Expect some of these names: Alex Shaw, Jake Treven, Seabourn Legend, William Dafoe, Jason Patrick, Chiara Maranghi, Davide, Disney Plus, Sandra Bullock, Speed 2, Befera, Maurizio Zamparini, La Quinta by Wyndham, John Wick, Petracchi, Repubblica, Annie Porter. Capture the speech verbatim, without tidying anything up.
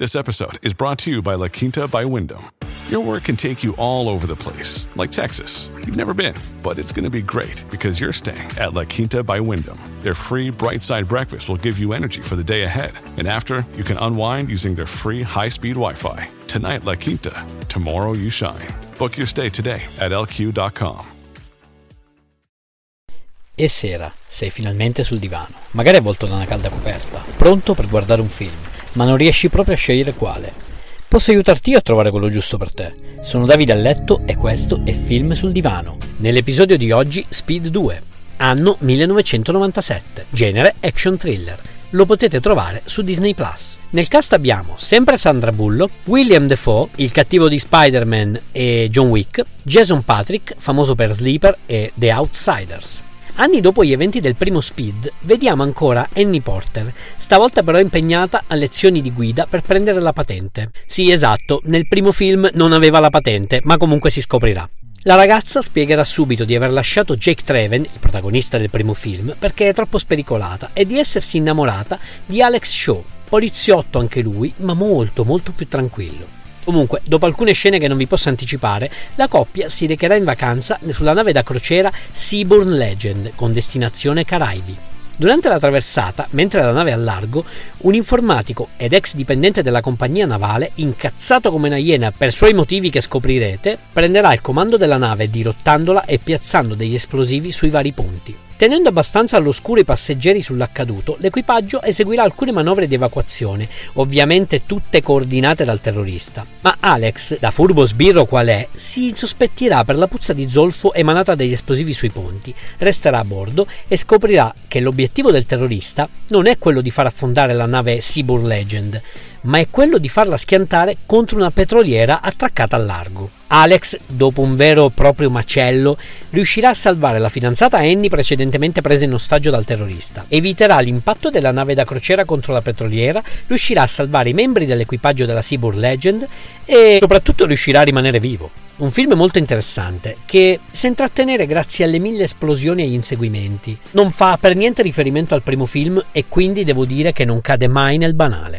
This episode is brought to you by La Quinta by Wyndham. Your work can take you all over the place, like Texas. You've never been, but it's going to be great because you're staying at La Quinta by Wyndham. Their free Bright Side breakfast will give you energy for the day ahead. And after, you can unwind using their free high-speed Wi-Fi. Tonight, La Quinta, tomorrow you shine. Book your stay today at L Q dot com. E sera, sei finalmente sul divano, magari avvolto da una calda coperta, pronto per guardare un film, ma non riesci proprio a scegliere quale. Posso aiutarti io a trovare quello giusto per te? Sono Davide a letto e questo è Film sul divano. Nell'episodio di oggi Speed due, anno millenovecentonovantasette, genere action thriller. Lo potete trovare su Disney Plus. Nel cast abbiamo sempre Sandra Bullock, William Dafoe, il cattivo di Spider-Man e John Wick, Jason Patrick, famoso per Sleeper e The Outsiders. Anni dopo gli eventi del primo Speed, vediamo ancora Annie Porter, stavolta però impegnata a lezioni di guida per prendere la patente. Sì, esatto, nel primo film non aveva la patente, ma comunque si scoprirà. La ragazza spiegherà subito di aver lasciato Jake Treven, il protagonista del primo film, perché è troppo spericolata, e di essersi innamorata di Alex Shaw, poliziotto anche lui, ma molto molto più tranquillo. Comunque, dopo alcune scene che non vi posso anticipare, la coppia si recherà in vacanza sulla nave da crociera Seabourn Legend, con destinazione Caraibi. Durante la traversata, mentre la nave è al largo, un informatico ed ex dipendente della compagnia navale, incazzato come una iena per suoi motivi che scoprirete, prenderà il comando della nave dirottandola e piazzando degli esplosivi sui vari ponti. Tenendo abbastanza all'oscuro i passeggeri sull'accaduto, l'equipaggio eseguirà alcune manovre di evacuazione, ovviamente tutte coordinate dal terrorista. Ma Alex, da furbo sbirro qual è, si insospettirà per la puzza di zolfo emanata dagli esplosivi sui ponti, resterà a bordo e scoprirà che l'obiettivo del terrorista non è quello di far affondare la nave Seabourn Legend, ma è quello di farla schiantare contro una petroliera attraccata al largo. Alex, dopo un vero e proprio macello, riuscirà a salvare la fidanzata Annie precedentemente presa in ostaggio dal terrorista. Eviterà l'impatto della nave da crociera contro la petroliera, riuscirà a salvare i membri dell'equipaggio della Seabourn Legend e soprattutto riuscirà a rimanere vivo. Un film molto interessante che sa intrattenere grazie alle mille esplosioni e agli inseguimenti. Non fa per niente riferimento al primo film e quindi devo dire che non cade mai nel banale.